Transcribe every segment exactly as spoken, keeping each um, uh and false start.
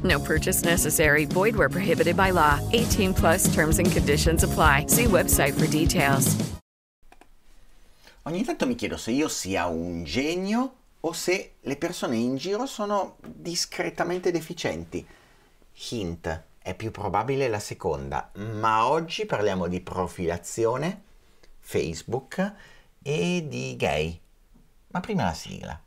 No purchase necessary. Void where prohibited by law. eighteen plus terms and conditions apply. See website for details. Ogni tanto mi chiedo se io sia un genio o se le persone in giro sono discretamente deficienti. Hint, è più probabile la seconda, ma oggi parliamo di profilazione, Facebook e di gay. Ma prima la sigla.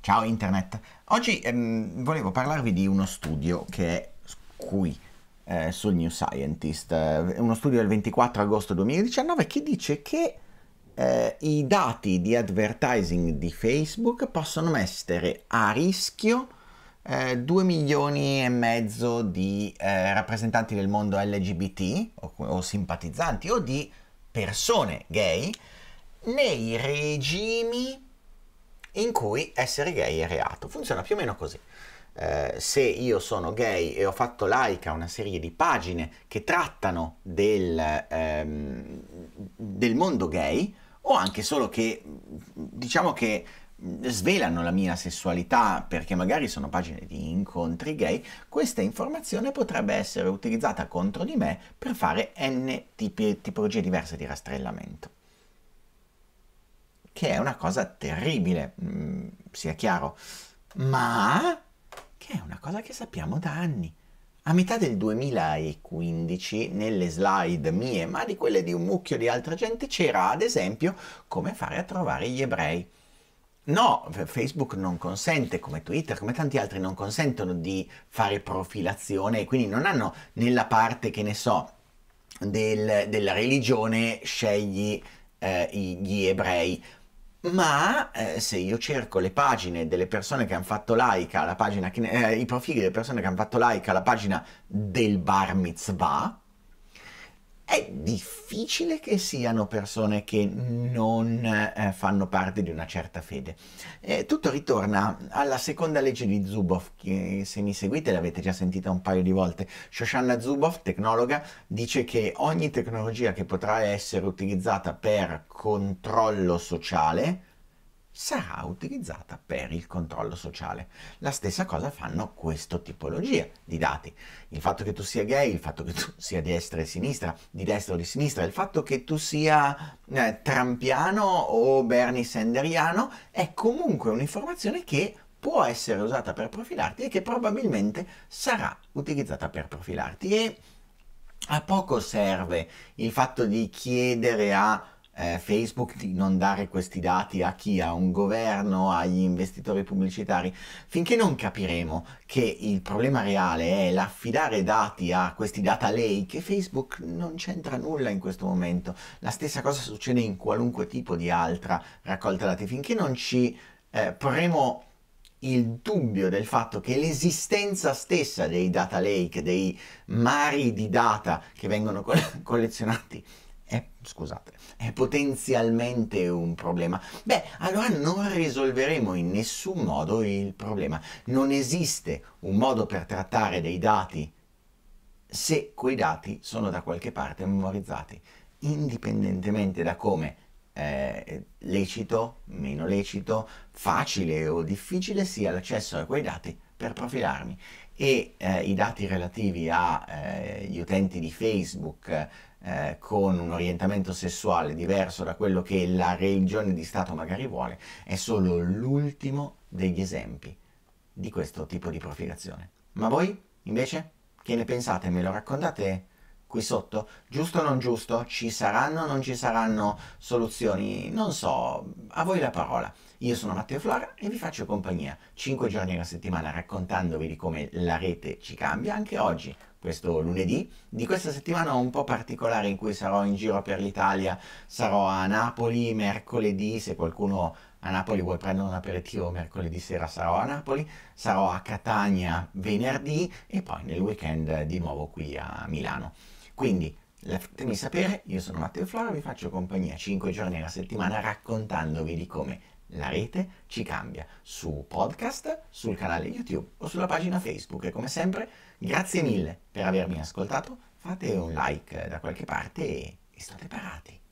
Ciao internet, oggi ehm, volevo parlarvi di uno studio che è qui eh, sul New Scientist, eh, uno studio del ventiquattro agosto duemiladiciannove che dice che eh, i dati di advertising di Facebook possono mettere a rischio eh, due milioni e mezzo di eh, rappresentanti del mondo L G B T o, o simpatizzanti o di persone gay nei regimi in cui essere gay è reato. Funziona più o meno così. Eh, se io sono gay e ho fatto like a una serie di pagine che trattano del, ehm, del mondo gay, o anche solo che, diciamo che svelano la mia sessualità perché magari sono pagine di incontri gay, questa informazione potrebbe essere utilizzata contro di me per fare n tipi, tipologie diverse di rastrellamento. Che è una cosa terribile, mh, sia chiaro, ma che è una cosa che sappiamo da anni. A metà del duemilaquindici, nelle slide mie, ma di quelle di un mucchio di altra gente, c'era ad esempio come fare a trovare gli ebrei. No, Facebook non consente, come Twitter, come tanti altri, non consentono di fare profilazione, e quindi non hanno nella parte, che ne so, del, della religione, scegli eh, gli ebrei. Ma eh, se io cerco le pagine delle persone che hanno fatto like alla pagina, che, eh, i profili delle persone che hanno fatto like alla pagina del bar mitzvah, è difficile che siano persone che non eh, fanno parte di una certa fede. Eh, tutto ritorna alla seconda legge di Zuboff, che se mi seguite l'avete già sentita un paio di volte. Shoshana Zuboff, tecnologa, dice che ogni tecnologia che potrà essere utilizzata per controllo sociale sarà utilizzata per il controllo sociale. La stessa cosa fanno questo tipologia di dati. Il fatto che tu sia gay, il fatto che tu sia di destra e sinistra, di destra o di sinistra, il fatto che tu sia eh, trampiano o Bernie Sanderiano è comunque un'informazione che può essere usata per profilarti e che probabilmente sarà utilizzata per profilarti. E a poco serve il fatto di chiedere a Facebook di non dare questi dati a chi? A un governo, agli investitori pubblicitari, finché non capiremo che il problema reale è l'affidare dati a questi data lake. Facebook non c'entra nulla in questo momento. La stessa cosa succede in qualunque tipo di altra raccolta dati. Finché non ci eh, porremo il dubbio del fatto che l'esistenza stessa dei data lake, dei mari di data che vengono collezionati, È, scusate, è potenzialmente un problema, beh, allora non risolveremo in nessun modo il problema. Non esiste un modo per trattare dei dati se quei dati sono da qualche parte memorizzati, indipendentemente da come eh, lecito, meno lecito, facile o difficile sia l'accesso a quei dati per profilarmi. E eh, i dati relativi agli eh, utenti di Facebook eh, con un orientamento sessuale diverso da quello che la religione di Stato magari vuole è solo l'ultimo degli esempi di questo tipo di profilazione. Ma voi, invece, Che ne pensate? Me lo raccontate qui sotto? Giusto o non giusto? Ci saranno o non ci saranno soluzioni? Non so, a voi la parola. Io sono Matteo Flora e vi faccio compagnia cinque giorni alla settimana raccontandovi di come la rete ci cambia anche oggi, questo lunedì, di questa settimana un po' particolare in cui sarò in giro per l'Italia, sarò a Napoli mercoledì, se qualcuno a Napoli vuole prendere un aperitivo mercoledì sera sarò a Napoli, sarò a Catania venerdì e poi nel weekend di nuovo qui a Milano. Quindi fatemi sapere, io sono Matteo Flora, vi faccio compagnia cinque giorni alla settimana raccontandovi di come la rete ci cambia su podcast, sul canale YouTube o sulla pagina Facebook e come sempre grazie mille per avermi ascoltato, fate un like da qualche parte e, e state parati.